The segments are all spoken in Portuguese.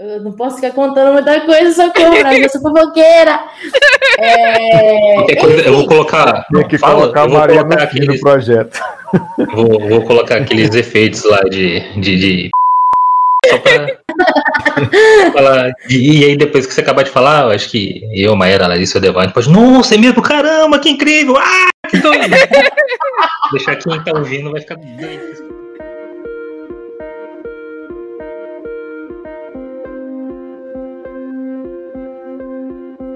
Eu não posso ficar contando muita coisa, socorro, mas eu sou fofoqueira. Eu vou colocar. Tem que colocar a Maria no aqui no projeto. Vou colocar aqueles efeitos lá de... Só pra falar. E aí, depois que você acabar de falar, eu acho que eu, Maíra, Larissa, o Devante, pode. Nossa, é mesmo? Caramba, que incrível! Ah, que doido! Deixar quem tá ouvindo vai ficar doido.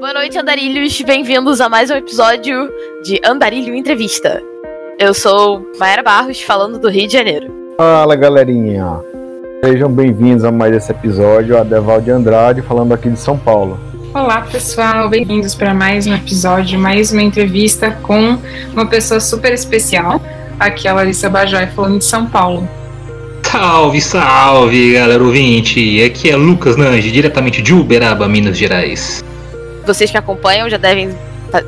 Boa noite, andarilhos. Bem-vindos a mais um episódio de Andarilho Entrevista. Eu sou Maíra Barros, falando do Rio de Janeiro. Fala, galerinha. Sejam bem-vindos a mais esse episódio. A Devalde Andrade, falando aqui de São Paulo. Olá, pessoal. Bem-vindos para mais um episódio, mais uma entrevista com uma pessoa super especial. Aqui é a Larissa Bajoy, falando de São Paulo. Salve, salve, galera ouvinte. Aqui é Lucas Nange, diretamente de Uberaba, Minas Gerais. Vocês que acompanham já devem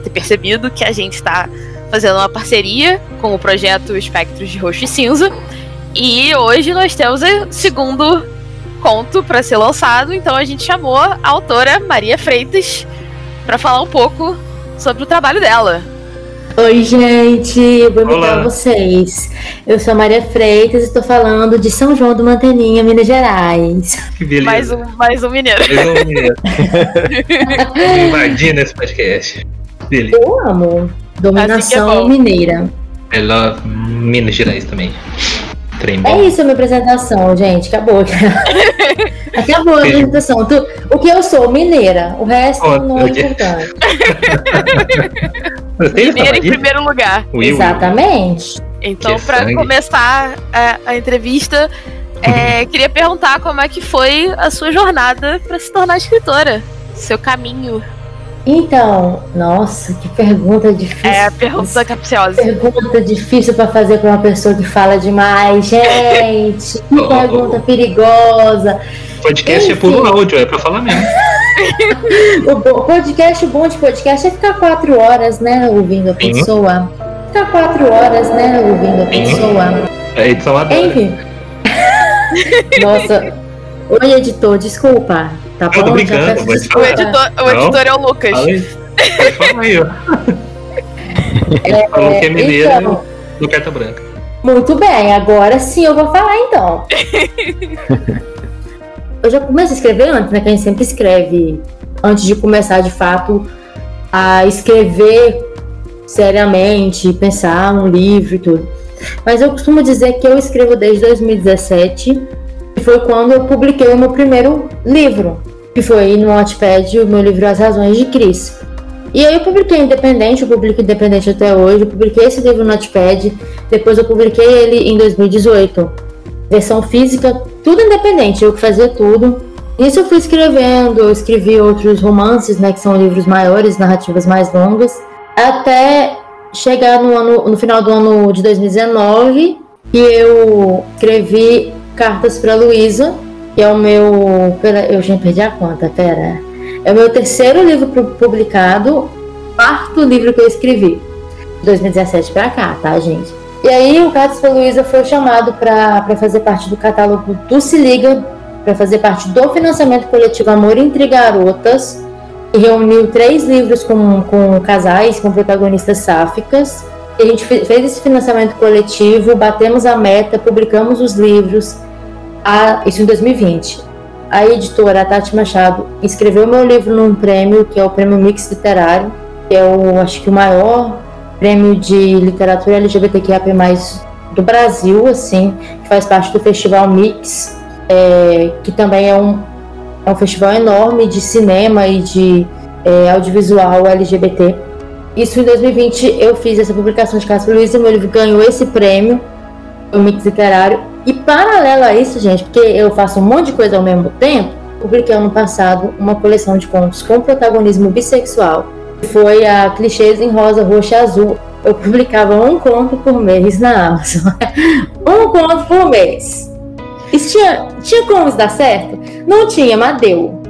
ter percebido que a gente está fazendo uma parceria com o projeto Espectros de Roxo e Cinza. E hoje nós temos o segundo conto para ser lançado, então a gente chamou a autora Maria Freitas para falar um pouco sobre o trabalho dela. Oi, gente, vou imitar vocês. Eu sou a Maria Freitas e estou falando de São João do Manteninha, Minas Gerais. Que beleza. Mais um mineiro. Mais um mineiro. Invadindo esse podcast. Beleza. Eu amo. Dominação mineira. I love Minas Gerais também. É isso a minha apresentação, gente. Acabou. Acabou a apresentação. O que eu sou? Mineira. O resto não é importante. Mineira em primeiro lugar. Exatamente. Então, para começar a entrevista, queria perguntar como é que foi a sua jornada para se tornar escritora. Seu caminho. Então, nossa, que pergunta difícil. É a pergunta capciosa. Pergunta difícil pra fazer pra uma pessoa que fala demais. Gente, que pergunta perigosa. O podcast é puro áudio, é pra falar mesmo. O bom de podcast é ficar 4 horas, né, ouvindo a pessoa. Ficar 4 horas, né, ouvindo a pessoa. É edição adora. Enfim. Nossa. Oi, editor, desculpa. Tá bom, tô brincando, o editor é o Lucas. Fala aí, ó. Ele falou que é mineiro então, do Carta Branca. Muito bem, agora sim eu vou falar então. Eu já comecei a escrever antes, né? Que a gente sempre escreve antes de começar de fato a escrever seriamente, pensar um livro e tudo. Mas eu costumo dizer que eu escrevo desde 2017. Foi quando eu publiquei o meu primeiro livro, que foi no Notepad, o meu livro As Razões de Cris. E aí eu publiquei independente, eu publico independente até hoje, eu publiquei esse livro no Notepad, depois eu publiquei ele em 2018. Versão física, tudo independente, eu que fazia tudo. Isso eu fui escrevendo, eu escrevi outros romances, né, que são livros maiores, narrativas mais longas, até chegar no final do ano de 2019, que eu escrevi Cartas pra Luísa, que é o meu... eu já perdi a conta, pera. É o meu terceiro livro publicado, quarto livro que eu escrevi. 2017 pra cá, tá, gente? E aí o Cartas pra Luísa foi chamado pra fazer parte do catálogo do Se Liga, pra fazer parte do financiamento coletivo Amor Entre Garotas, que reuniu 3 livros com casais, com protagonistas sáficas. E a gente fez esse financiamento coletivo, batemos a meta, publicamos os livros. Isso em 2020. A editora, a Tati Machado, escreveu meu livro num prêmio, que é o Prêmio Mix Literário, que é o, acho que o maior prêmio de literatura LGBTQIA+ do Brasil, assim, que faz parte do Festival MIX, que também é um festival enorme de cinema e de audiovisual LGBT. Isso em 2020 eu fiz essa publicação de Cartas pra Luísa, meu livro ganhou esse prêmio, o Mix Literário. E paralelo a isso, gente, porque eu faço um monte de coisa ao mesmo tempo, publiquei ano passado uma coleção de contos com protagonismo bissexual, que foi a Clichês em Rosa, Roxa e Azul. Eu publicava um conto por mês na Amazon. Um conto por mês. Isso tinha como dar certo? Não tinha, mas deu.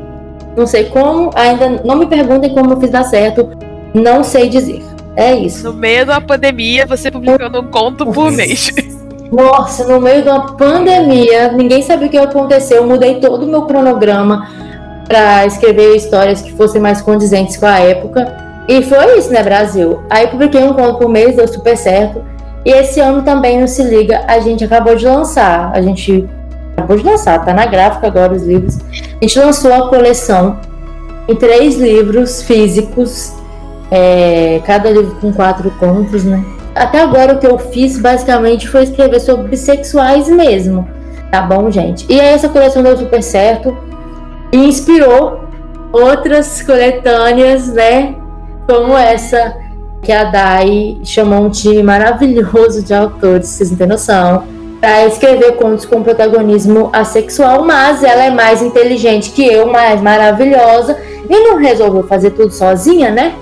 Não sei como, ainda não me perguntem como eu fiz dar certo, não sei dizer. É isso. No meio da pandemia, você publicando um conto por mês. Nossa, no meio de uma pandemia, ninguém sabia o que aconteceu, eu mudei todo o meu cronograma para escrever histórias que fossem mais condizentes com a época. E foi isso, né, Brasil? Aí publiquei um conto por mês, deu super certo. E esse ano também, no Se Liga, a gente acabou de lançar. A gente acabou de lançar, tá na gráfica agora os livros. A gente lançou a coleção em 3 livros físicos, cada livro com 4 contos, né? Até agora o que eu fiz basicamente foi escrever sobre bissexuais mesmo, tá bom, gente? E aí essa coleção deu super certo e inspirou outras coletâneas, né? Como essa, que a Dai chamou um time maravilhoso de autores, vocês não têm noção, para escrever contos com protagonismo assexual, mas ela é mais inteligente que eu, mais maravilhosa, e não resolveu fazer tudo sozinha, né?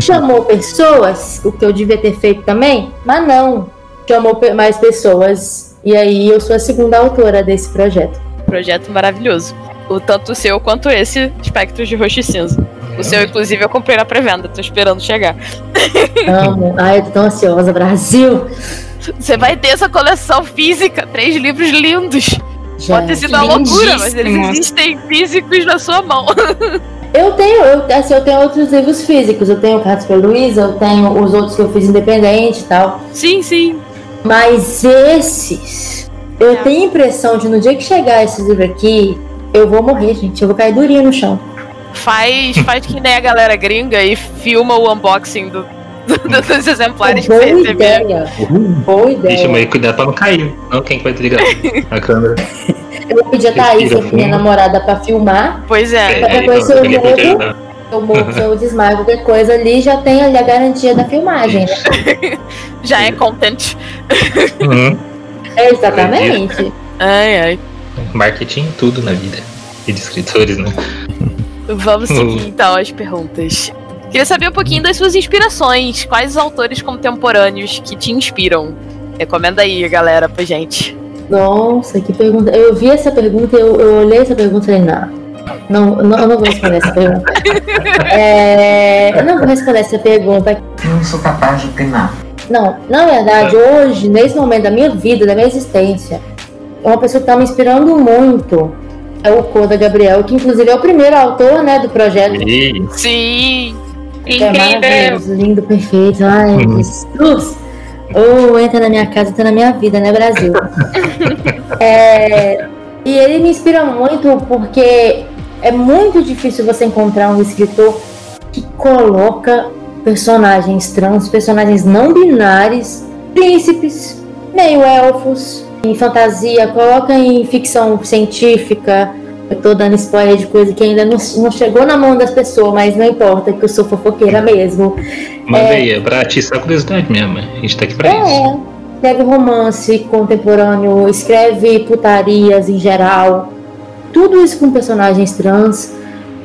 Chamou pessoas, o que eu devia ter feito também, mas não, chamou mais pessoas, e aí eu sou a segunda autora desse projeto. Projeto maravilhoso, o tanto o seu quanto esse, Espectros de Roxo e Cinza. O seu, inclusive, eu comprei na pré-venda, tô esperando chegar. Amo. Ai, eu tô tão ansiosa, Brasil. Você vai ter essa coleção física, 3 livros lindos. Já, pode ter sido uma loucura, mas eles existem físicos na sua mão. Eu tenho outros livros físicos, eu tenho Cartas pra Luísa, eu tenho os outros que eu fiz independente e tal. Sim, sim. Mas esses, eu tenho a impressão de no dia que chegar esses livros aqui, eu vou morrer, gente, eu vou cair durinha no chão. Faz que nem a galera gringa e filma o unboxing dos exemplares que você recebeu. Boa ideia. Deixa eu cuidar pra não cair. Não, quem vai te ligar? A câmera. Eu pedi a Thaís, minha namorada, pra filmar. Pois é. Pra depois eu desmaio qualquer coisa ali, já tem ali a garantia da filmagem, né? Já é content. Exatamente. Ai, ai. Marketing em tudo na vida. E de escritores, né? Vamos seguir então as perguntas. Queria saber um pouquinho das suas inspirações. Quais autores contemporâneos que te inspiram? Recomenda aí, galera, pra gente. Nossa, que pergunta. Eu vi essa pergunta, eu olhei essa pergunta e falei, não, eu não vou responder essa pergunta. Eu não vou responder essa pergunta. Eu não sou capaz de opinar. Não, na verdade, hoje, nesse momento da minha vida, da minha existência, uma pessoa que tá me inspirando muito é o Koda Gabriel, que inclusive é o primeiro autor, né, do projeto. Sim! Incrível! Lindo, perfeito. Ai, Jesus! Entra na minha casa, entra na minha vida, né, Brasil? E ele me inspira muito porque é muito difícil você encontrar um escritor que coloca personagens trans, personagens não binários, príncipes, meio elfos, em fantasia, coloca em ficção científica. Eu tô dando spoiler de coisa que ainda não chegou na mão das pessoas, mas não importa, que eu sou fofoqueira mesmo. Mas aí, é pra atiçar a curiosidade mesmo, a gente tá aqui pra isso. Escreve romance contemporâneo, escreve putarias em geral, tudo isso com personagens trans,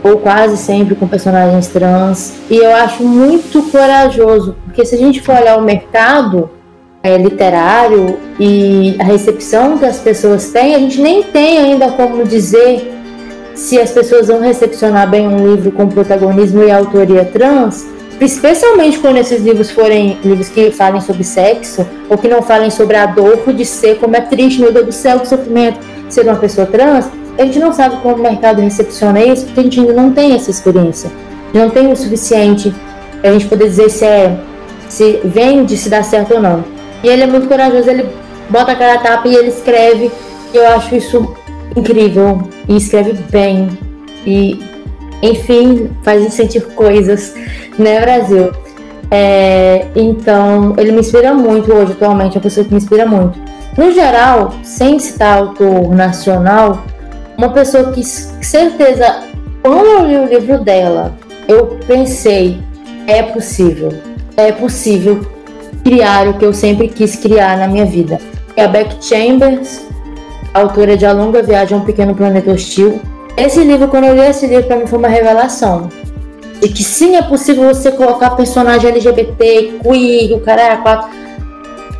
ou quase sempre com personagens trans, e eu acho muito corajoso, porque se a gente for olhar o mercado literário e a recepção que as pessoas têm, a gente nem tem ainda como dizer se as pessoas vão recepcionar bem um livro com protagonismo e autoria trans, especialmente quando esses livros forem livros que falem sobre sexo ou que não falem sobre a dor de ser, como é triste, meu Deus do céu, que sofrimento ser uma pessoa trans. A gente não sabe como o mercado recepciona isso, porque a gente ainda não tem essa experiência, não tem o suficiente para a gente poder dizer se vende, se dá certo ou não. E ele é muito corajoso, ele bota a cara a tapa e ele escreve. E eu acho isso incrível. E escreve bem. E, enfim, faz a gente sentir coisas, né, Brasil? Então, ele me inspira muito hoje, atualmente. É uma pessoa que me inspira muito. No geral, sem citar autor nacional, uma pessoa que, certeza, quando eu li o livro dela, eu pensei, é possível criar o que eu sempre quis criar na minha vida. É a Becky Chambers, autora de A Longa Viagem A Um Pequeno Planeta Hostil. Esse livro, quando eu li esse livro, para mim foi uma revelação. De que sim, é possível você colocar personagem LGBT, queer, o cara é 4,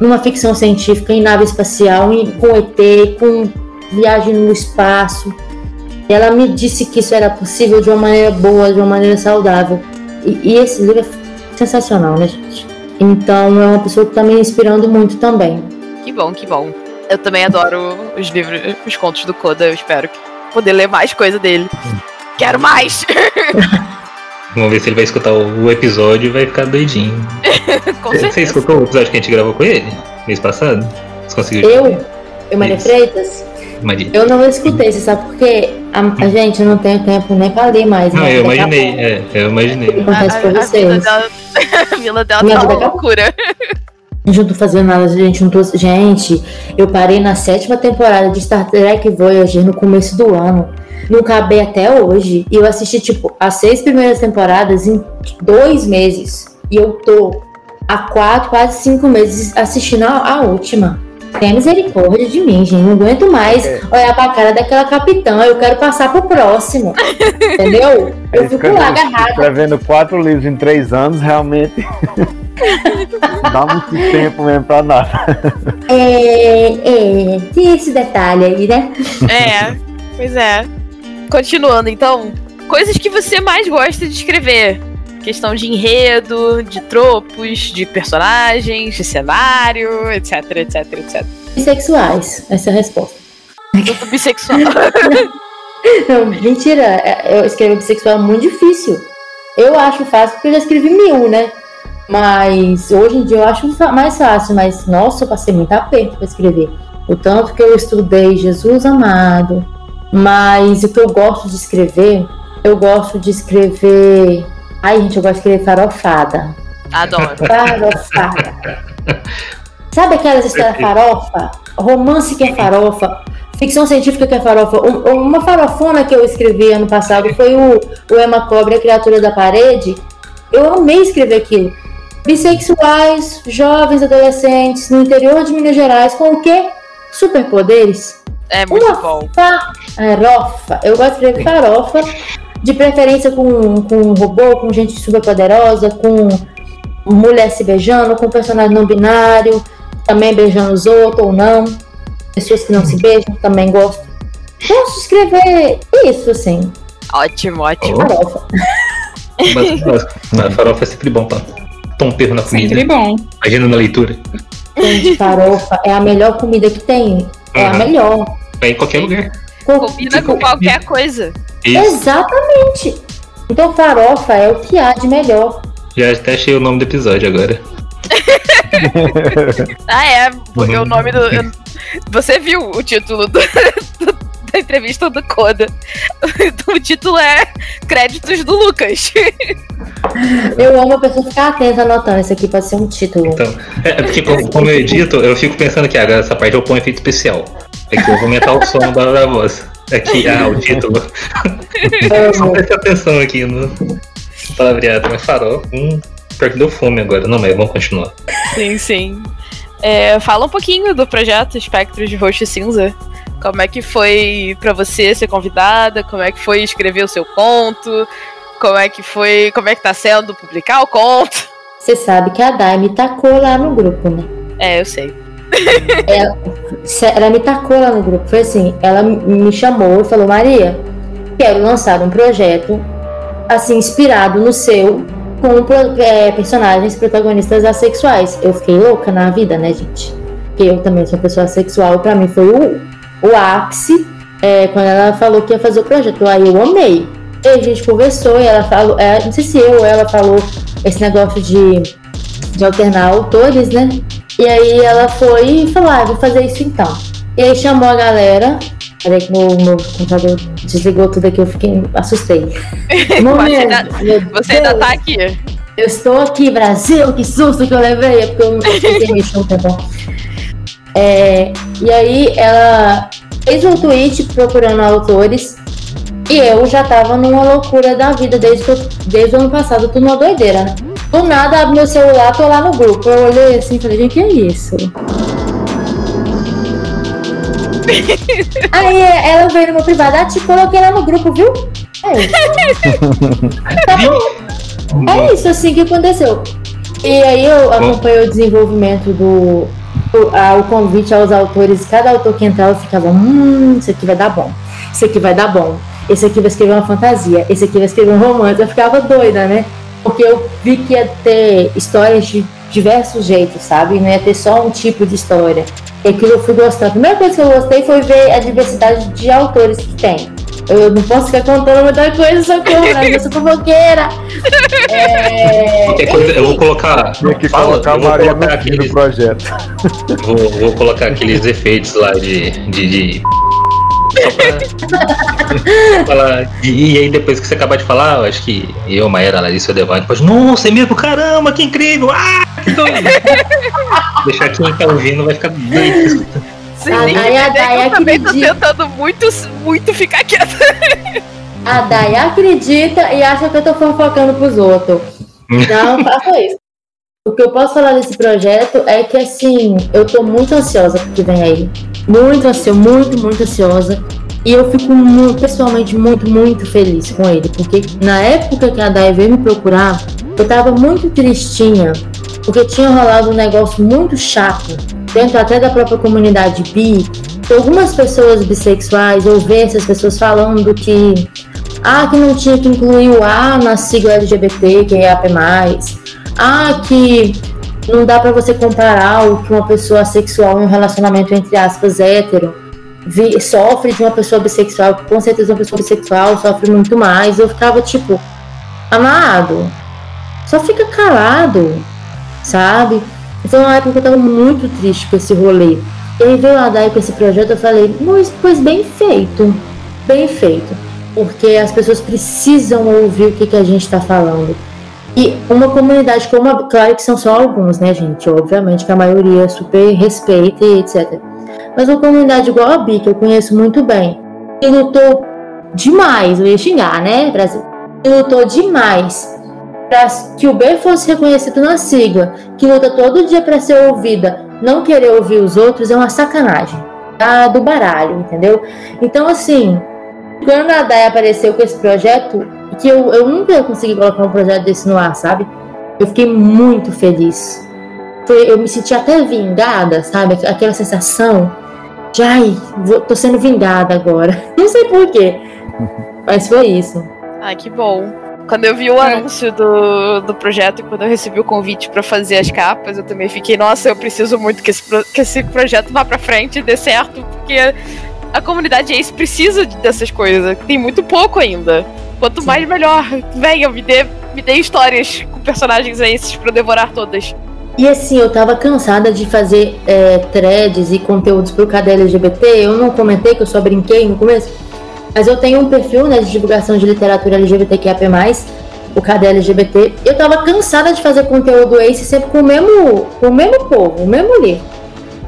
numa ficção científica, em nave espacial, com ET, com viagem no espaço. E ela me disse que isso era possível de uma maneira boa, de uma maneira saudável. E esse livro é sensacional, né, gente? Então é uma pessoa que tá me inspirando muito também. Que bom, que bom. Eu também adoro os livros, os contos do Koda. Eu espero poder ler mais coisa dele. Quero mais! Vamos ver se ele vai escutar o episódio e vai ficar doidinho. Com certeza. Você escutou o episódio que a gente gravou com ele? Mês passado? Você conseguiu? Eu, Maria Freitas? Maria. Eu não escutei, você sabe por quê? A gente não tem tempo nem pra ler mais. Não, né? Eu imaginei. Eu confesso pra vocês. A vila dela tá uma loucura. Não junto fazendo nada, gente. Não tô... Gente, eu parei na 7ª temporada de Star Trek Voyager no começo do ano. Não acabei até hoje. E eu assisti, tipo, as 6 primeiras temporadas em 2 meses. E eu tô há 4, quase 5 meses assistindo a última. Tem misericórdia de mim, gente. Não aguento mais olhar pra cara daquela capitã. Eu quero passar pro próximo. Entendeu? Eu fico lá agarrada. Escrevendo 4 livros em 3 anos, realmente... Não dá muito tempo mesmo pra nada. Tem esse detalhe aí, né? Pois é. Continuando, então, coisas que você mais gosta de escrever. Questão de enredo, de tropos, de personagens, de cenário, etc, etc, etc. Bissexuais, essa é a resposta. Eu sou bissexual. Não, mentira, eu escrever bissexual é muito difícil. Eu acho fácil porque eu já escrevi 1000, né? Mas hoje em dia eu acho mais fácil. Mas, nossa, eu passei muito aperto para escrever. O tanto que eu estudei Jesus amado. Mas o que eu gosto de escrever, Ai, gente, eu gosto de escrever farofada. Adoro. Farofada. Sabe aquelas histórias farofa? Romance que é farofa. Ficção científica que é farofa. Uma farofona que eu escrevi ano passado foi o Ema Cobra, a Criatura da Parede. Eu amei escrever aquilo. Bissexuais, jovens, adolescentes, no interior de Minas Gerais, com o quê? Superpoderes. É muito bom. Farofa. Eu gosto de escrever farofa, de preferência com robô, com gente superpoderosa, com mulher se beijando, com personagem não binário, também beijando os outros ou não. Pessoas que não se beijam, também gosto. Posso escrever isso, assim. Ótimo, ótimo. Farofa. Mas farofa é sempre bom pra tomper na comida. Sempre bom. Imagina na leitura. Gente, farofa é a melhor comida que tem. É a melhor. É em qualquer lugar. Combina com qualquer coisa. Isso. Exatamente. Então farofa é o que há de melhor. Já até achei o nome do episódio agora. Porque o nome do... Você viu o título da entrevista do Koda. O título é Créditos do Lucas. Eu amo a pessoa ficar atenta anotando. Isso aqui pode ser um título. Então, porque como eu edito, eu fico pensando que essa parte eu ponho efeito especial. É que eu vou aumentar o som da voz. Aqui, o título. Só preste atenção aqui no palavreado. Mas farol, pior que deu fome agora. Não, mas vamos continuar. Sim, sim. Fala um pouquinho do projeto Espectros de Roxo e Cinza. Como é que foi pra você ser convidada? Como é que foi escrever o seu conto? Como é que foi? Como é que tá sendo publicar o conto? Você sabe que a Dai me tacou lá no grupo, né? Eu sei. Ela me tacou lá no grupo. Foi assim, ela me chamou e falou: Maria, quero lançar um projeto assim, inspirado no seu, com personagens protagonistas assexuais. Eu fiquei louca na vida, né, gente? Porque eu também sou uma pessoa assexual. Pra mim foi o ápice quando ela falou que ia fazer o projeto. Aí eu amei. E a gente conversou e ela falou, não sei se eu ou ela falou esse negócio de alternar autores, né? E aí ela foi e falou, vou fazer isso então. E aí chamou a galera. Peraí que meu computador desligou tudo aqui, eu fiquei, assustei. Você ainda tá aqui? Eu estou aqui, Brasil, que susto que eu levei. É porque eu não consegui mexer um tempão. E aí ela fez um tweet procurando autores. E eu já tava numa loucura da vida desde o ano passado, eu tô numa doideira, né? Do nada, abro meu celular, tô lá no grupo. Eu olhei assim e falei, gente, que é isso? Aí ela veio no meu privado, te coloquei lá no grupo, viu? É isso assim que aconteceu. E aí eu acompanhei o desenvolvimento o convite aos autores. Cada autor que entrava ficava, isso aqui vai dar bom, isso aqui vai dar bom. Esse aqui vai escrever uma fantasia, esse aqui vai escrever um romance. Eu ficava doida, né? Porque eu vi que ia ter histórias de diversos jeitos, sabe? Não ia ter só um tipo de história. E aquilo eu fui gostar. A primeira coisa que eu gostei foi ver a diversidade de autores que tem. Eu não posso ficar contando muita coisa, socorro, né? Eu sou fofoqueira. Eu vou colocar. Tem que colocar a Maria no projeto. Vou colocar aqueles efeitos lá de... Só pra falar. E aí depois que você acabar de falar, eu acho que eu, Maera, Larissa, Devane, depois, nossa, é mesmo, caramba, que incrível! Ah, que doido! Deixar quem tá ouvindo vai ficar doido. Sim, eu também tô tentando muito ficar quieta. A Day acredita e acha que eu tô fofocando pros outros. Não faça isso. O que eu posso falar desse projeto é que, assim, eu tô muito ansiosa porque vem aí. Muito ansiosa. E eu fico pessoalmente muito feliz com ele. Porque na época que a Day veio me procurar, eu tava muito tristinha. Porque tinha rolado um negócio muito chato, dentro até da própria comunidade bi. Algumas pessoas bissexuais, eu vejo essas pessoas falando que não tinha que incluir o A na sigla LGBT, que é AP+. Que não dá pra você comparar o que uma pessoa sexual em um relacionamento, entre aspas, hétero sofre de uma pessoa bissexual. Com certeza uma pessoa bissexual sofre muito mais. Eu ficava tipo, amado, só fica calado, sabe? Então na época eu tava muito triste com esse rolê. E aí veio a Day com esse projeto, eu falei, pois bem feito. Porque as pessoas precisam ouvir o que a gente tá falando. E uma comunidade como a... Claro que são só alguns, né, gente? Obviamente que a maioria super respeita e etc. Mas uma comunidade igual a Bi, que eu conheço muito bem, que lutou demais, eu ia xingar, né, Brasil? Que lutou demais para que o B fosse reconhecido na sigla, que luta todo dia para ser ouvida, não querer ouvir os outros é uma sacanagem. Tá do baralho, entendeu? Então, assim, quando a Day apareceu com esse projeto... que eu nunca consegui colocar um projeto desse no ar, sabe? Eu fiquei muito feliz. Eu me senti até vingada, sabe? Aquela sensação de, tô sendo vingada agora. Não sei porquê, mas foi isso. Ai, que bom. Quando eu vi o anúncio do projeto e quando eu recebi o convite pra fazer as capas, eu também fiquei, nossa, eu preciso muito que esse projeto vá pra frente e dê certo, porque a comunidade ace precisa dessas coisas, tem muito pouco ainda. Quanto mais, sim, melhor. Venha, me dê histórias com personagens esses pra eu devorar todas. E assim, eu tava cansada de fazer threads e conteúdos pro KDLGBT. Eu não comentei, que eu só brinquei no começo. Mas eu tenho um perfil, né, de divulgação de literatura LGBTQIAP+, o KDLGBT. Eu tava cansada de fazer conteúdo ace sempre com o mesmo povo, o mesmo livro.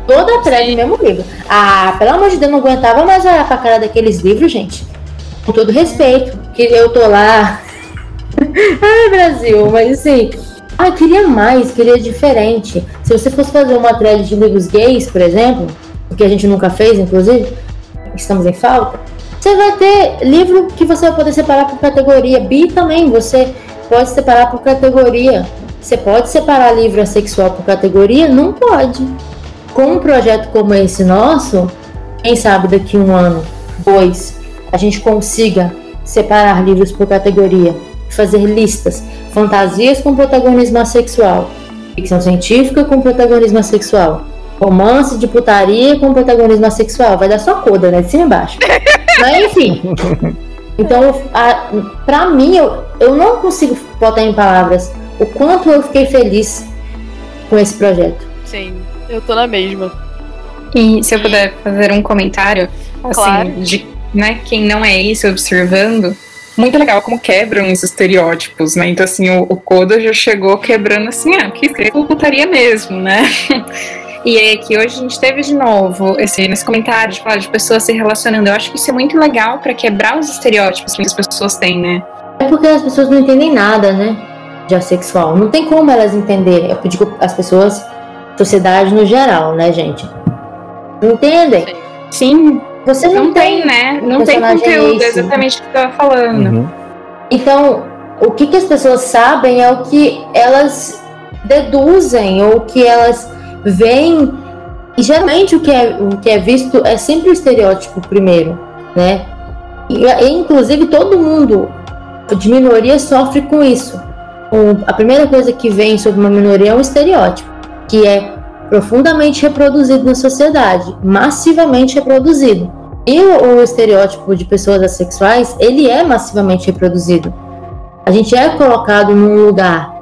Toda a thread, o mesmo livro. Ah, pelo amor de Deus, não aguentava mais olhar pra cara daqueles livros, gente. Com todo respeito, que eu tô lá. Ai, Brasil, mas assim, queria mais, queria diferente. Se você fosse fazer uma thread de livros gays, por exemplo, o que a gente nunca fez, inclusive, estamos em falta, você vai ter livro que você vai poder separar por categoria. Bi também, você pode separar por categoria. Você pode separar livro assexual por categoria? Não pode. Com um projeto como esse nosso, quem sabe daqui um ano, 2, a gente consiga separar livros por categoria, fazer listas, fantasias com protagonismo assexual, ficção científica com protagonismo assexual, romance de putaria com protagonismo assexual, vai dar só Koda, né, de cima e embaixo. Mas enfim, então pra mim, eu não consigo botar em palavras o quanto eu fiquei feliz com esse projeto. Sim, eu tô na mesma. E se eu puder fazer um comentário, claro, assim, né, quem não é isso observando, muito legal como quebram os estereótipos, né? Então, assim, o Koda já chegou quebrando, assim, que escreveu putaria mesmo, né? E é que hoje a gente teve de novo nesse comentário de falar de pessoas se relacionando. Eu acho que isso é muito legal pra quebrar os estereótipos que as pessoas têm, né? É porque as pessoas não entendem nada, né? De assexual. Não tem como elas entenderem. Eu digo, as pessoas, sociedade no geral, né, gente? Não entendem? Sim. Você não tem, né? Não tem conteúdo, exatamente o que eu tava falando. Uhum. Então, o que as pessoas sabem é o que elas deduzem, ou o que elas veem. E geralmente o que é visto é sempre o estereótipo primeiro, né? E inclusive todo mundo de minoria sofre com isso. A primeira coisa que vem sobre uma minoria é um estereótipo, que é profundamente reproduzido na sociedade, massivamente reproduzido. E o estereótipo de pessoas assexuais, ele é massivamente reproduzido. A gente é colocado num lugar.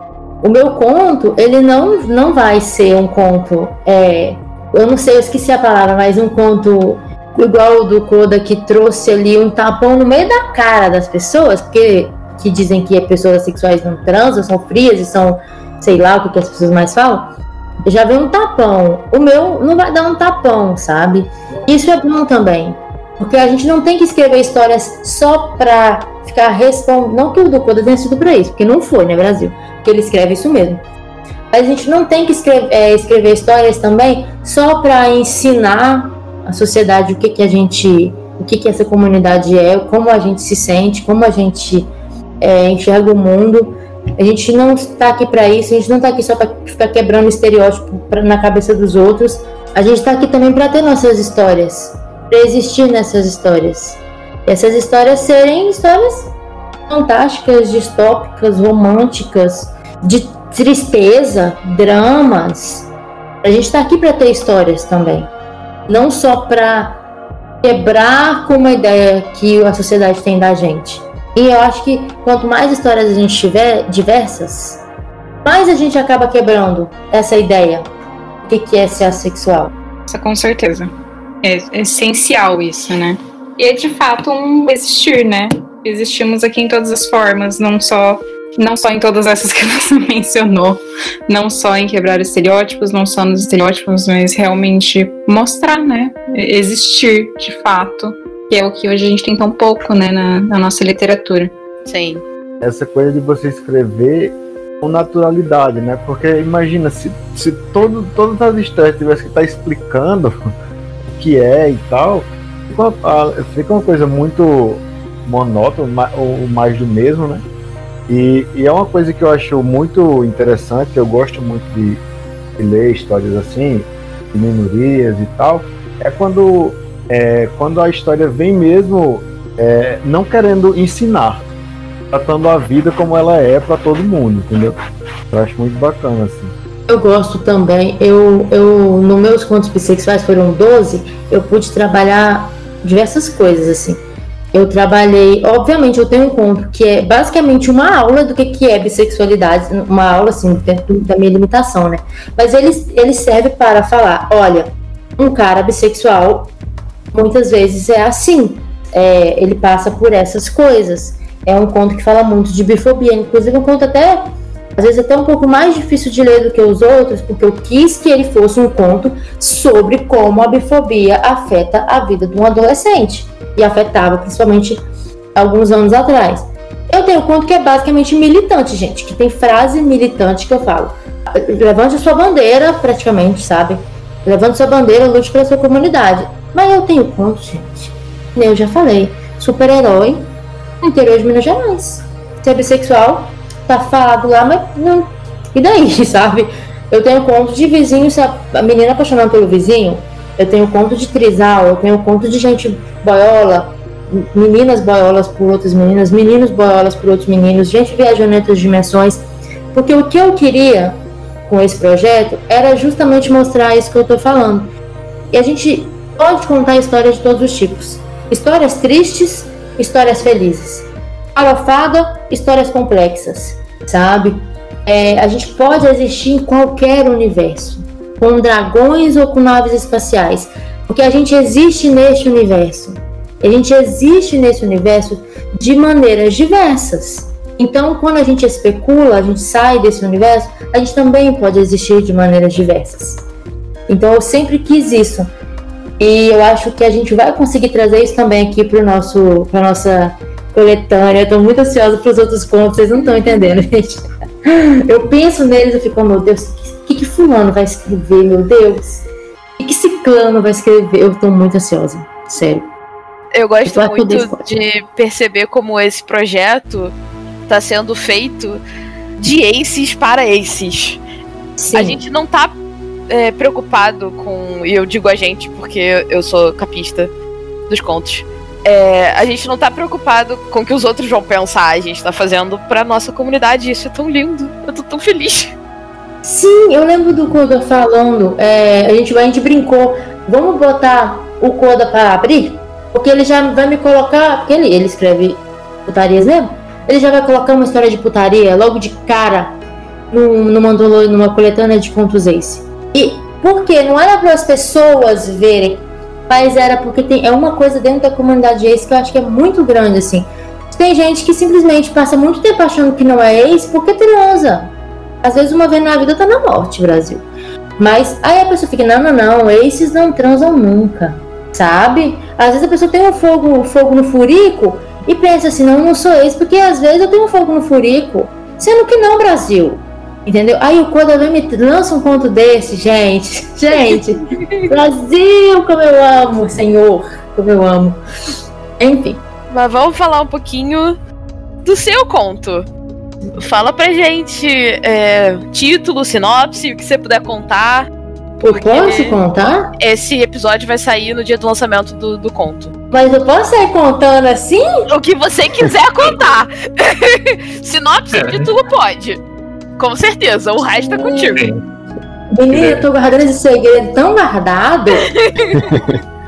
O meu conto, ele não vai ser um conto, eu não sei, eu esqueci a palavra, mas um conto igual o do Koda, que trouxe ali um tapão no meio da cara das pessoas, porque que dizem que pessoas sexuais não transam, são frias e são, sei lá, o que as pessoas mais falam. Já vem um tapão. O meu não vai dar um tapão, sabe? Isso é bom também. Porque a gente não tem que escrever histórias só pra ficar respondendo. Não que o do Koda tenha sido pra isso, porque não foi, né, Brasil? Porque ele escreve isso mesmo. Mas a gente não tem que escrever histórias também só pra ensinar a sociedade o que que a gente, o que que essa comunidade é, como a gente se sente, como a gente enxerga o mundo. A gente não está aqui para isso, a gente não está aqui só para ficar quebrando estereótipo na cabeça dos outros. A gente está aqui também para ter nossas histórias, para existir nessas histórias. E essas histórias serem histórias fantásticas, distópicas, românticas, de tristeza, dramas. A gente está aqui para ter histórias também, não só para quebrar com uma ideia que a sociedade tem da gente. E eu acho que quanto mais histórias a gente tiver, diversas, mais a gente acaba quebrando essa ideia do que é ser assexual. Isso, com certeza. É essencial isso, né? E é de fato um existir, né? Existimos aqui em todas as formas, não só em todas essas que você mencionou, não só em quebrar estereótipos, não só nos estereótipos, mas realmente mostrar, né? Existir, de fato. Que é o que hoje a gente tem tão pouco, né, na nossa literatura. Sim. Essa coisa de você escrever com naturalidade, né? Porque imagina, se todas as histórias tivessem que estar explicando o que é e tal, fica uma coisa muito monótona, ou mais do mesmo, né? E é uma coisa que eu acho muito interessante, eu gosto muito de ler histórias assim, de minorias e tal, é quando a história vem mesmo não querendo ensinar, tratando a vida como ela é para todo mundo, entendeu? Eu acho muito bacana, assim. Eu gosto também, eu nos meus contos bissexuais foram 12, eu pude trabalhar diversas coisas, assim. Eu trabalhei, obviamente eu tenho um conto que é basicamente uma aula do que é bissexualidade, uma aula, assim, dentro da minha limitação, né? Mas ele serve para falar, olha, um cara bissexual muitas vezes é assim, ele passa por essas coisas. É um conto que fala muito de bifobia, inclusive um conto até, às vezes até um pouco mais difícil de ler do que os outros, porque eu quis que ele fosse um conto sobre como a bifobia afeta a vida de um adolescente, e afetava principalmente alguns anos atrás. Eu tenho um conto que é basicamente militante, gente, que tem frase militante que eu falo, levante a sua bandeira praticamente, sabe? Levante sua bandeira, lute pela sua comunidade. Mas eu tenho conto, gente, eu já falei, super-herói no interior de Minas Gerais. Ser bissexual, tá falado lá, mas não. E daí, sabe? Eu tenho conto de vizinho, a menina apaixonada pelo vizinho. Eu tenho conto de trisal, eu tenho conto de gente boiola, meninas boiolas por outras meninas, meninos boiolas por outros meninos, gente viajando entre as dimensões. Porque o que eu queria com esse projeto era justamente mostrar isso que eu tô falando. E a gente pode contar histórias de todos os tipos. Histórias tristes, histórias felizes. Farofada, histórias complexas, sabe? A gente pode existir em qualquer universo. Com dragões ou com naves espaciais. Porque a gente existe neste universo. A gente existe nesse universo de maneiras diversas. Então, quando a gente especula, a gente sai desse universo, a gente também pode existir de maneiras diversas. Então, eu sempre quis isso. E eu acho que a gente vai conseguir trazer isso também aqui para a nossa coletânea. Eu tô muito ansiosa para os outros contos, vocês não estão entendendo, gente. Eu penso neles e fico, oh, meu Deus, o que fulano vai escrever, meu Deus? O que ciclano vai escrever? Eu tô muito ansiosa, sério. Eu gosto muito de perceber como esse projeto tá sendo feito de aces para aces. Sim. A gente não tá preocupado com, e eu digo a gente porque eu sou capista dos contos, a gente não tá preocupado com o que os outros vão pensar, a gente tá fazendo pra nossa comunidade, isso é tão lindo, eu tô tão feliz. Sim, eu lembro do Koda falando, a gente brincou, vamos botar o Koda para abrir, porque ele já vai me colocar, porque ele escreve putarias, né? Ele já vai colocar uma história de putaria logo de cara numa coletânea de contos ace. E porque não era para as pessoas verem, mas era porque é uma coisa dentro da comunidade ace que eu acho que é muito grande, assim. Tem gente que simplesmente passa muito tempo achando que não é ace porque transa. Às vezes uma vez na vida tá na morte, Brasil. Mas aí a pessoa fica, não, aces não transam nunca, sabe? Às vezes a pessoa tem um fogo no furico e pensa assim, não sou ace porque às vezes eu tenho um fogo no furico. Sendo que não, Brasil. Entendeu? Aí o Koda me lança um conto desse, gente. Gente, Brasil, como eu amo, Senhor, como eu amo. Enfim. Mas vamos falar um pouquinho do seu conto. Fala pra gente título, sinopse, o que você puder contar. Eu posso contar? Esse episódio vai sair no dia do lançamento do conto. Mas eu posso sair contando assim? O que você quiser contar. Sinopse e título pode. Com certeza, o resto tá contigo. Menina, eu tô guardando esse segredo tão guardado.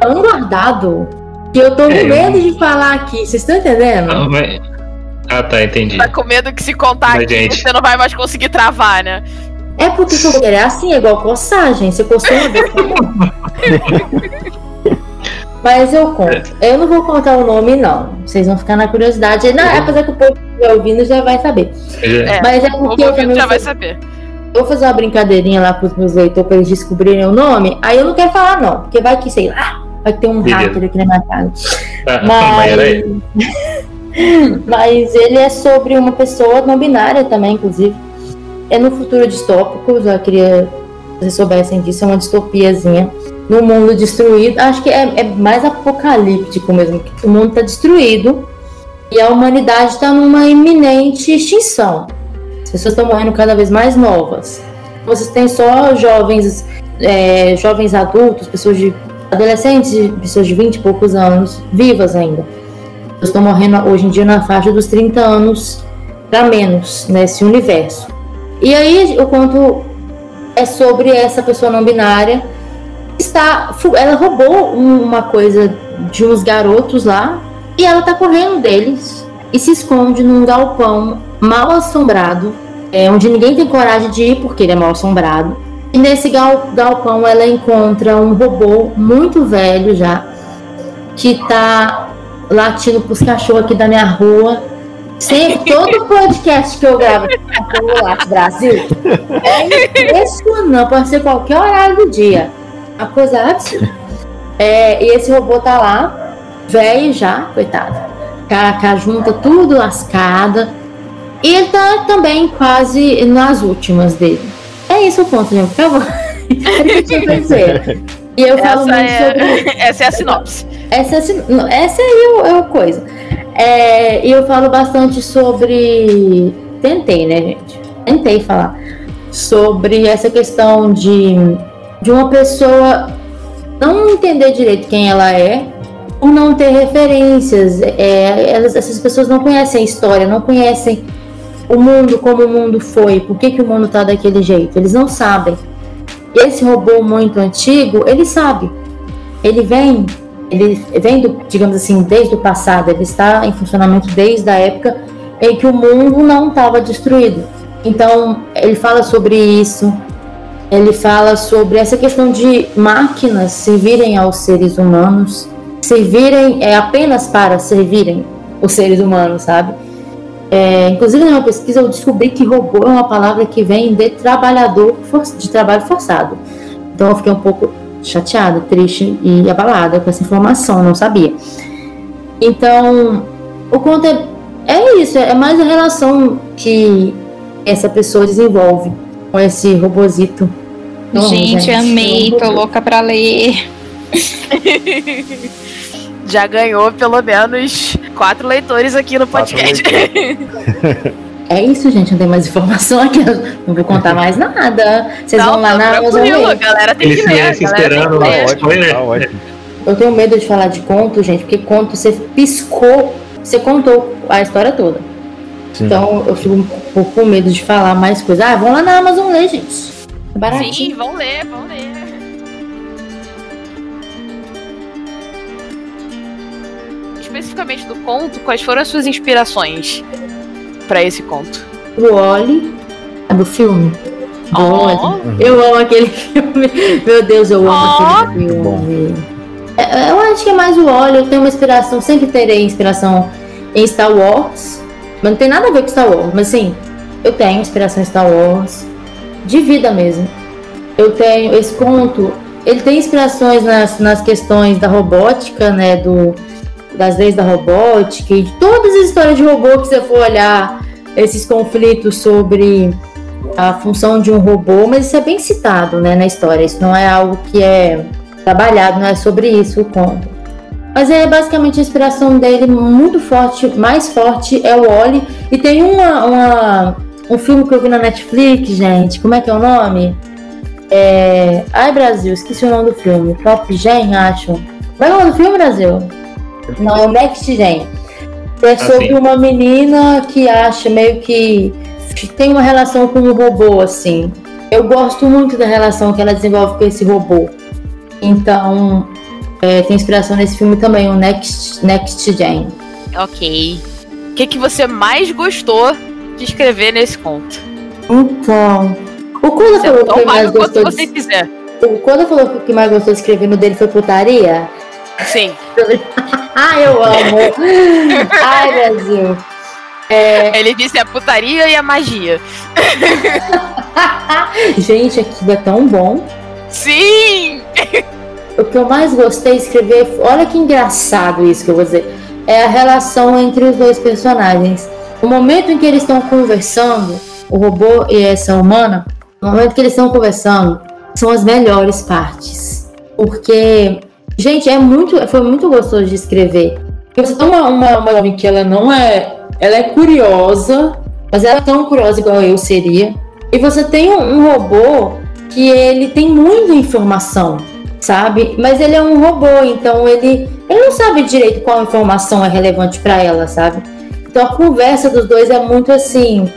Tão guardado. Que eu tô com medo de falar aqui, vocês estão entendendo? Não, mas... Ah, tá, entendi. Tá com medo que se contar mas, aqui, gente... você não vai mais conseguir travar, né? É porque se eu querer assim, é igual coçar, gente. Você coçou uma vez. Mas eu conto. Eu não vou contar o nome, não. Vocês vão ficar na curiosidade. Não, apesar que o povo que estiver ouvindo já vai saber. Mas é porque o povo já vai saber. Eu vou fazer uma brincadeirinha lá pros meus leitores pra eles descobrirem o nome. Aí eu não quero falar, não. Porque vai que, sei lá, vai ter um hacker aqui na minha casa. Tá, mas ele é sobre uma pessoa não binária também, inclusive. É no futuro distópico, eu já queria que vocês soubessem disso, é uma distopiazinha. No mundo destruído, acho que é mais apocalíptico mesmo, que o mundo está destruído e a humanidade está numa iminente extinção. As pessoas estão morrendo cada vez mais novas. Vocês têm só jovens adultos, pessoas de adolescentes, pessoas de 20 e poucos anos, vivas ainda. Eu estou morrendo hoje em dia na faixa dos 30 anos para menos nesse universo. E aí o conto é sobre essa pessoa não binária. Ela roubou uma coisa de uns garotos lá e ela está correndo deles e se esconde num galpão mal assombrado, onde ninguém tem coragem de ir porque ele é mal assombrado. E nesse galpão ela encontra um robô muito velho já que está... latindo pros cachorros aqui da minha rua. Sempre, todo podcast que eu gravo, eu late, Brasil. É impressionante, pode ser qualquer horário do dia. Uma coisa absurda. E esse robô tá lá, velho já, coitado. Caraca, junta tudo lascada. E ele tá também quase nas últimas dele. É isso o ponto, gente, por favor. E eu falo muito sobre... Essa é a sinopse. Essa aí é a coisa. E eu falo bastante sobre... Tentei, né, gente? Tentei falar sobre essa questão de uma pessoa não entender direito quem ela é ou não ter referências. Essas pessoas não conhecem a história, não conhecem o mundo como o mundo foi, por que o mundo tá daquele jeito. Eles não sabem. Esse robô muito antigo, ele sabe. Ele vem do, digamos assim, desde o passado. Ele está em funcionamento desde a época em que o mundo não estava destruído. Então, ele fala sobre isso. Ele fala sobre essa questão de máquinas servirem aos seres humanos. Servirem apenas para servirem os seres humanos, sabe? Inclusive, na minha pesquisa, eu descobri que robô é uma palavra que vem de trabalhador, de trabalho forçado. Então, eu fiquei um pouco... chateada, triste e abalada com essa informação, não sabia. Então, o conto é isso, é mais a relação que essa pessoa desenvolve com esse robozito. Gente, amei, tô louca pra ler. Já ganhou pelo menos 4 leitores aqui no podcast. É isso, gente, não tem mais informação aqui, não vou contar mais nada. Vocês vão lá na Amazon. Galera, tem que ler. Esperando, ótimo. Eu tenho medo de falar de conto, gente, porque conto, você piscou, você contou a história toda. Sim. Então eu fico um pouco com medo de falar mais coisa. Ah, vão lá na Amazon ler, gente. É baratinho. Sim, vão ler. Especificamente do conto, quais foram as suas inspirações pra esse conto? O Wall-E, do filme. Eu amo aquele filme. Meu Deus, eu amo aquele filme. Eu acho que é mais o Wall-E. Eu tenho uma inspiração, sempre terei inspiração em Star Wars. Mas não tem nada a ver com Star Wars. Mas assim, eu tenho inspiração em Star Wars. De vida mesmo. Eu tenho esse conto. Ele tem inspirações nas questões da robótica, né? Das leis da robótica e de todas as histórias de robô que você for olhar, esses conflitos sobre a função de um robô, mas isso é bem citado, né, na história. Isso não é algo que é trabalhado, não é sobre isso o conto. Mas é basicamente a inspiração dele muito forte, mais forte é o Wall-E. E tem um filme que eu vi na Netflix, gente, como é que é o nome? Ai, Brasil, esqueci o nome do filme. Top Gen, acho. Vai lá no filme, Brasil? Não, é o Next Gen. É sobre uma menina que acha meio que tem uma relação com um robô, assim. Eu gosto muito da relação que ela desenvolve com esse robô. Então, tem inspiração nesse filme também, o Next Gen. Ok. O que você mais gostou de escrever nesse conto? Então, o Koda falou que mais gostou de... O Koda falou que mais gostou de escrever no dele foi putaria? Sim. Ai, eu amo. Ai, Brasil. Ele disse a putaria e a magia. Gente, aquilo é tão bom. Sim! O que eu mais gostei de escrever, olha que engraçado isso que eu vou dizer, é a relação entre os dois personagens. O momento em que eles estão conversando, o robô e essa humana, o momento que eles estão conversando, são as melhores partes. Porque... Gente, foi muito gostoso de escrever. Você tem uma jovem que ela não é... Ela é curiosa, mas ela é tão curiosa igual eu seria. E você tem um robô que ele tem muita informação, sabe? Mas ele é um robô, então ele não sabe direito qual informação é relevante pra ela, sabe? Então a conversa dos dois é muito assim...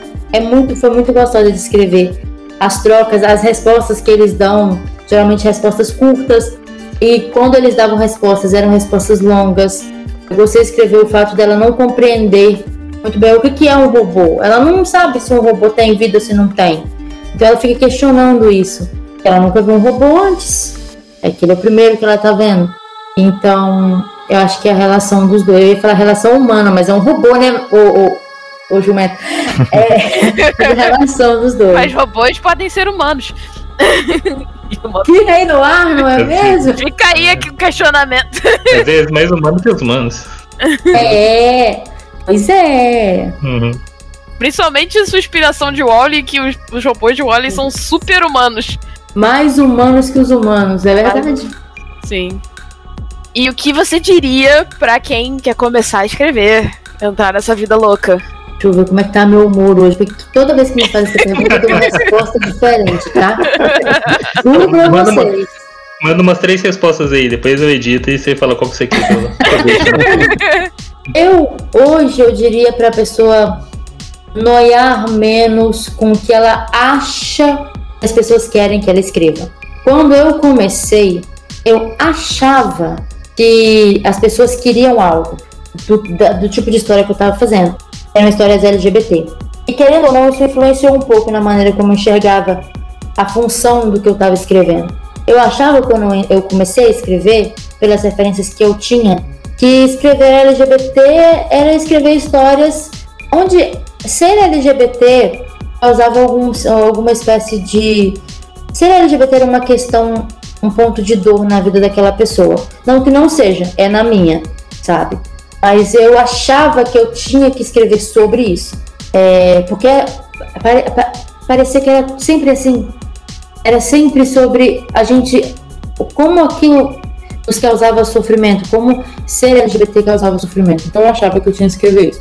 foi muito gostosa de escrever. As trocas, as respostas que eles dão, geralmente respostas curtas. E quando eles davam respostas, eram respostas longas. Você escreveu o fato dela não compreender muito bem o que é um robô. Ela não sabe se um robô tem vida ou se não tem. Então ela fica questionando isso. Ela nunca viu um robô antes. Aquele é o primeiro que ela tá vendo. Então, eu acho que a relação dos dois... Eu ia falar relação humana, mas é um robô, né? Ô jumento. A relação dos dois. Mas robôs podem ser humanos. Fica aí no ar, não é mesmo? Fica aí aqui o questionamento. Às vezes mais humano que os humanos. Pois é. Uhum. Principalmente a sua inspiração de Wall-E, que os robôs de Wall-E são super humanos. Mais humanos que os humanos, é verdade. Sim. E o que você diria pra quem quer começar a escrever, entrar nessa vida louca? Deixa eu ver como é que tá meu humor hoje, porque toda vez que me faz essa pergunta eu dou uma resposta diferente, tá? Juro pra vocês. Manda umas 3 respostas aí, depois eu edito e você fala qual que você quer. Hoje eu diria pra pessoa noiar menos com o que ela acha que as pessoas querem que ela escreva. Quando eu comecei, eu achava que as pessoas queriam algo do tipo de história que eu tava fazendo. Eram histórias LGBT. E querendo ou não, isso influenciou um pouco na maneira como eu enxergava a função do que eu estava escrevendo. Eu achava, quando eu comecei a escrever, pelas referências que eu tinha, que escrever LGBT era escrever histórias onde ser LGBT causava alguma espécie de... Ser LGBT era uma questão, um ponto de dor na vida daquela pessoa. Não que não seja, é na minha, sabe? Mas eu achava que eu tinha que escrever sobre isso. Porque parecia que era sempre assim. Era sempre sobre a gente... Como aquilo nos causava sofrimento. Como ser LGBT causava sofrimento. Então eu achava que eu tinha que escrever isso.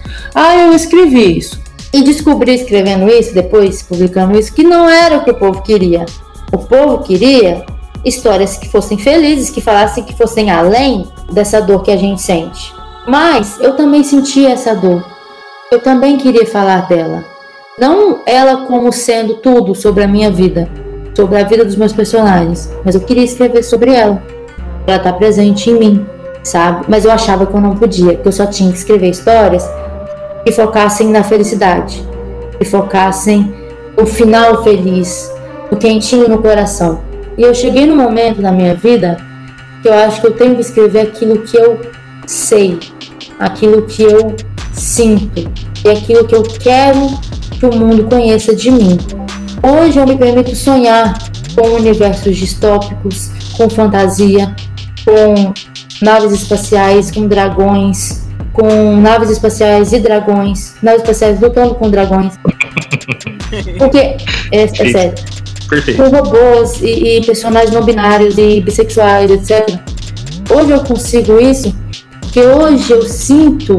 Eu escrevi isso. E descobri escrevendo isso, depois publicando isso, que não era o que o povo queria. O povo queria histórias que fossem felizes, que falassem, que fossem além dessa dor que a gente sente. Mas eu também sentia essa dor. eu também queria falar dela. Não ela como sendo tudo sobre a minha vida, sobre a vida dos meus personagens, mas eu queria escrever sobre ela. Ela tá presente em mim, sabe? Mas eu achava que eu não podia, que eu só tinha que escrever histórias que focassem na felicidade, que focassem no final feliz, no quentinho no coração. E eu cheguei num momento na minha vida que eu acho que eu tenho que escrever aquilo que eu sei, aquilo que eu sinto e aquilo que eu quero que o mundo conheça de mim. Hoje eu me permito sonhar com universos distópicos, com fantasia, com naves espaciais, com dragões, com naves espaciais e dragões, naves espaciais lutando com dragões. Porque, é sério, com robôs e personagens não binários e bissexuais, etc. Hoje eu consigo isso porque hoje eu sinto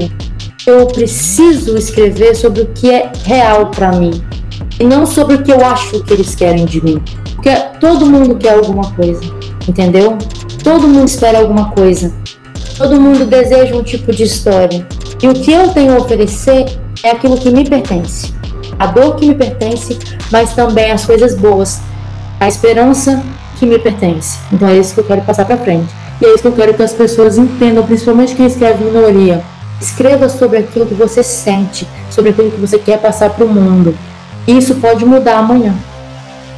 que eu preciso escrever sobre o que é real pra mim e não sobre o que eu acho que eles querem de mim. Porque todo mundo quer alguma coisa, entendeu? Todo mundo espera alguma coisa. Todo mundo deseja um tipo de história. E o que eu tenho a oferecer é aquilo que me pertence. A dor que me pertence, mas também as coisas boas. A esperança que me pertence. Então é isso que eu quero passar pra frente. E é isso que eu quero que as pessoas entendam, principalmente quem escreve minoria. Escreva sobre aquilo que você sente, sobre aquilo que você quer passar pro mundo. E isso pode mudar amanhã.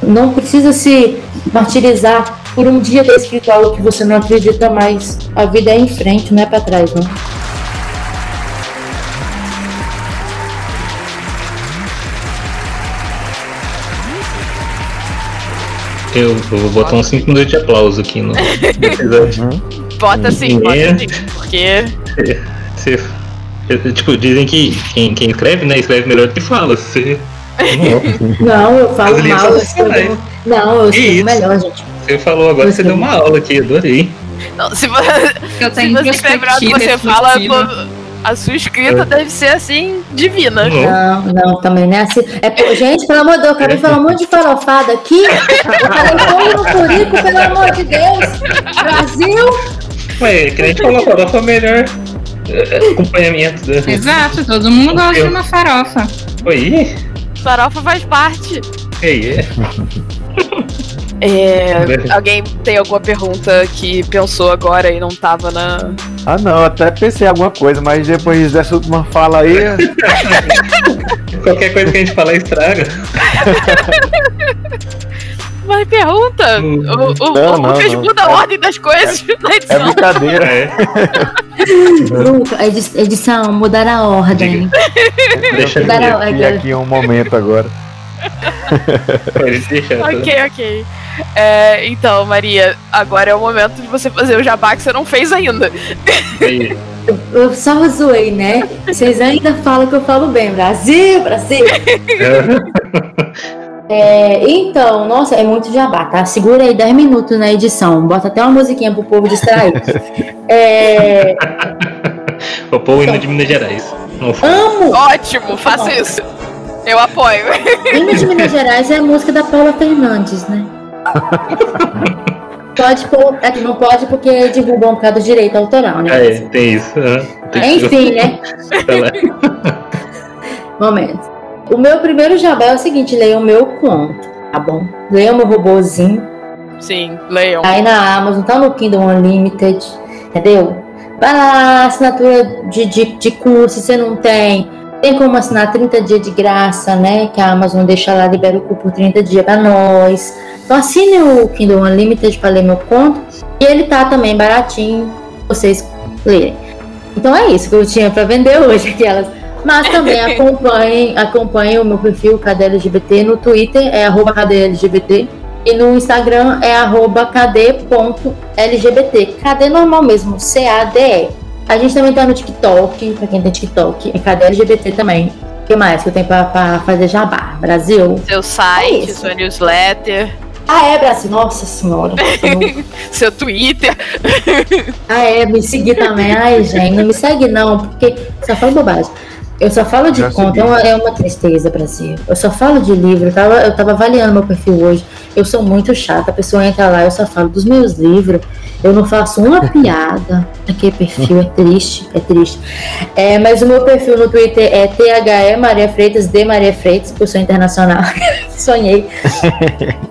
Não precisa se martirizar por um dia ter escrito algo que você não acredita mais. A vida é em frente, não é pra trás, não. Eu vou botar uns 5 minutos de aplauso aqui no episódio. Bota sim, bota sim, porque... Tipo, dizem que quem escreve, né, escreve melhor do que fala. Você... Não, eu falo mal. Não, eu escrevo melhor, gente. Você falou agora, você deu uma aula aqui, adorei. Não, se você lembrar do que você fala, a sua escrita deve ser assim, divina. Não, também não é assim. Gente, pelo amor de Deus, eu acabei de falar um monte de farofada aqui. Eu falei como no currículo, pelo amor de Deus. Brasil. Ué, que a gente falou farofa melhor. Acompanhamento. Exato, todo mundo gosta de uma farofa. Oi? Farofa faz parte. Alguém tem alguma pergunta que pensou agora e não tava na... Ah não, até pensei em alguma coisa, mas depois dessa última fala aí... Qualquer coisa que a gente falar estraga. Mas pergunta! Não, muda a ordem das coisas na edição. É brincadeira. Edição, mudar a ordem. Deixa eu ver aqui um momento agora. Ok. Então, Maria, agora é o momento de você fazer o jabá que você não fez ainda. Eu só zoei, né? Vocês ainda falam que eu falo bem. Brasil! Então, nossa, é muito jabá, tá? Segura aí 10 minutos na edição. Bota até uma musiquinha pro povo distrair. O povo indo de Minas Gerais. Amo! Ótimo, faça isso. Eu apoio. Hino de Minas Gerais é a música da Paula Fernandes, né? Pode pôr. Não pode porque derrubam um bocado direito autoral, né? Tem isso. Enfim, né? Momento. O meu primeiro jabá é o seguinte: leiam o meu conto, tá bom? Leiam meu robozinho. Sim, leiam. Tá aí na Amazon, tá no Kindle Unlimited, entendeu? Vai lá, assinatura de curso, se você não tem. Tem como assinar 30 dias de graça, né? Que a Amazon deixa lá, libera o cu por 30 dias pra nós. Então assine o Kindle Unlimited pra ler meu conto. E ele tá também baratinho, vocês lerem. Então é isso que eu tinha pra vender hoje, aquelas. Mas também acompanhem o meu perfil KDLGBT no Twitter, é @KDLGBT. E no Instagram é @KD.LGBT. KD normal mesmo, C-A-D-E. A gente também tá no TikTok, pra quem tem TikTok, é KDLGBT também. O que mais que eu tenho pra fazer jabá? Brasil? Seu site, sua newsletter. Brasil? Nossa senhora. Seu Twitter. Me seguir também. Gente, não me segue não, porque só faz bobagem. Eu só falo de conto, é uma tristeza, Brasil. Eu só falo de livro, eu tava avaliando meu perfil hoje. Eu sou muito chata, a pessoa entra lá, eu só falo dos meus livros. Eu não faço uma piada. Aquele perfil é triste, é triste. É, mas o meu perfil no Twitter é THE Maria Freitas, D Maria Freitas, porque eu sou internacional. Sonhei.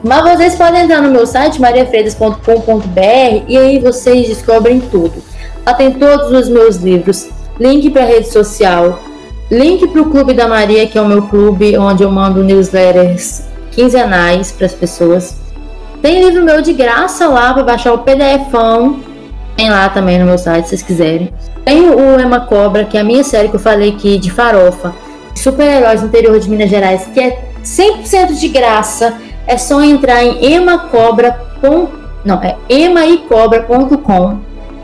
Mas vocês podem entrar no meu site, mariafreitas.com.br, e aí vocês descobrem tudo. Lá tem todos os meus livros, link para rede social, link para o Clube da Maria, que é o meu clube, onde eu mando newsletters quinzenais para as pessoas. Tem livro meu de graça lá para baixar o PDFão. Tem lá também no meu site, se vocês quiserem. Tem o Ema Cobra, que é a minha série que eu falei aqui, de farofa, super-heróis do interior de Minas Gerais, que é 100% de graça. É só entrar em emaicobra.com,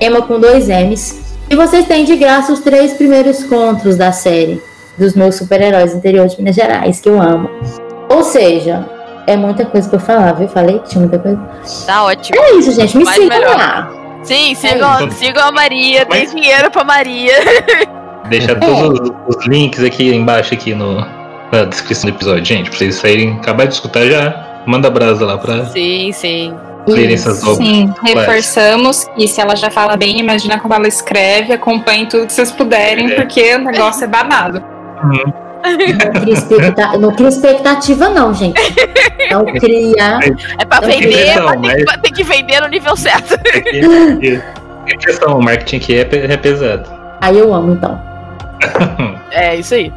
Ema com 2 M's. E vocês têm de graça os 3 primeiros contos da série dos meus super-heróis interior de Minas Gerais, que eu amo. Ou seja, é muita coisa pra eu falar, viu? Falei que tinha muita coisa. Tá ótimo. É isso, gente. Me sigam lá. Sim, sigam a Maria. Dê dinheiro pra Maria. Deixar todos os links aqui embaixo, aqui na descrição do episódio. Gente, pra vocês saírem, acabar de escutar já, manda brasa lá pra... Sim, sim. Sim, reforçamos que se ela já fala bem, imagina como ela escreve, acompanhe tudo que vocês puderem, porque o negócio é babado. Não cria expectativa não, gente. Não cria. É pra vender, tem que vender no nível certo. É questão, o marketing aqui é pesado. Aí eu amo, então. É isso aí.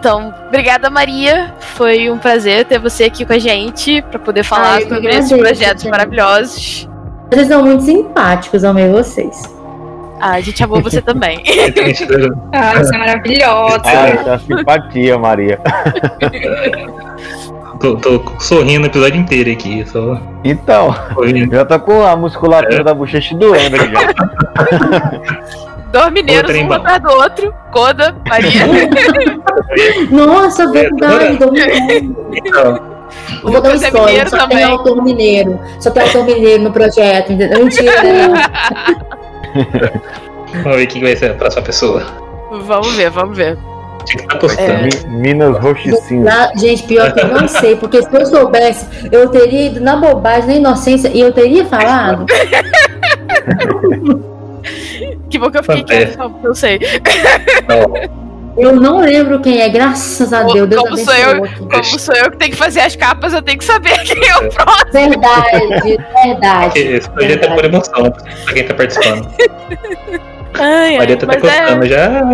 Então, obrigada, Maria. Foi um prazer ter você aqui com a gente para poder falar sobre esses projetos maravilhosos. Vocês são muito simpáticos, amei vocês. A gente amou você também. Você é maravilhosa. É simpatia, Maria. Tô sorrindo o episódio inteiro aqui. Só... Então, já tô com a musculatura da bochecha doendo aqui. Dois mineiros, um atrás do outro. Koda, Maria. Nossa, verdade. Vou dar um spoiler, só tem autor mineiro. Só tem autor mineiro no projeto. Mentira. Vamos ver quem vai ser a próxima pessoa. Vamos ver. Minas Roxo e Cinza. Gente, pior que eu não sei, porque se eu soubesse, eu teria ido na bobagem, na inocência, e eu teria falado. Que bom que eu fiquei quieto, não sei. Eu não lembro quem é, graças a Deus. Como sou eu que tenho que fazer as capas, eu tenho que saber quem é o próximo. Verdade. Esse projeto é por emoção, pra quem tá participando. Ai, Maria tá gostando já.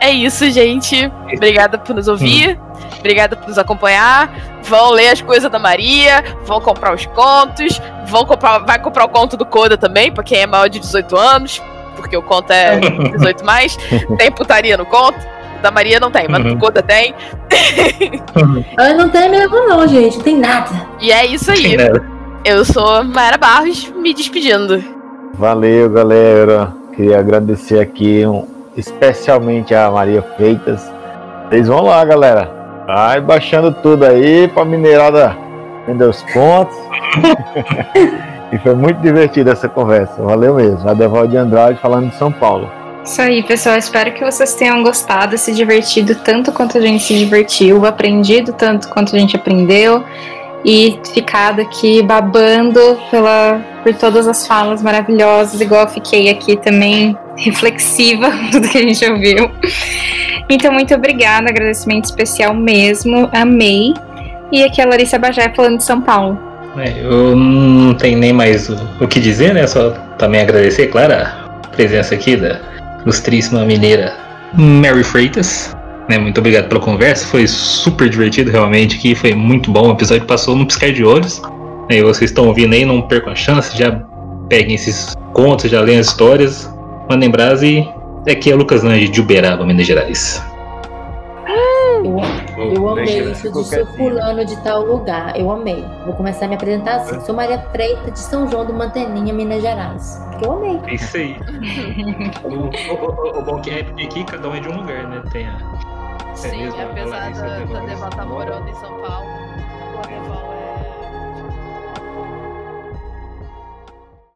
É isso, gente. Obrigada por nos ouvir. Obrigada por nos acompanhar. Vão ler as coisas da Maria. Vão comprar os contos. Vai comprar o conto do Koda também, pra quem é maior de 18 anos. Porque o conto é 18 mais. Tem putaria no conto. Da Maria não tem, mas do Koda tem. Eu não tem mesmo, não, gente. Não tem nada. E é isso aí. Eu sou Mayra Barros, me despedindo. Valeu, galera. Queria agradecer aqui especialmente a Maria Freitas. Vocês vão lá, galera. Vai baixando tudo aí pra mineirada vender os pontos. E foi muito divertida essa conversa. Valeu mesmo. A Devalde Andrade falando de São Paulo. Isso aí, pessoal. Espero que vocês tenham gostado, se divertido tanto quanto a gente se divertiu, aprendido tanto quanto a gente aprendeu e ficado aqui babando por todas as falas maravilhosas, igual eu fiquei aqui também, reflexiva tudo que a gente ouviu. Então, muito obrigada, agradecimento especial mesmo, amei. E aqui é a Larissa Bajé falando de São Paulo. Eu não tenho nem mais o que dizer, né? Só também agradecer, claro, a presença aqui da ilustríssima mineira Mary Freitas. Muito obrigado pela conversa, foi super divertido realmente aqui, foi muito bom, o episódio passou num piscar de olhos, e vocês estão ouvindo aí, não percam a chance, já peguem esses contos, já leiam as histórias, mandem brasa. E aqui é Lucas Lange de Uberaba, Minas Gerais. Eu amei isso de ser fulano de tal lugar, eu amei. Vou começar a me apresentar assim, sou Maria Freitas de São João do Manteninha, Minas Gerais. Eu amei. É isso aí. O bom que é porque aqui cada um é de um lugar, né? Sim, apesar da Deva estar morando em São Paulo.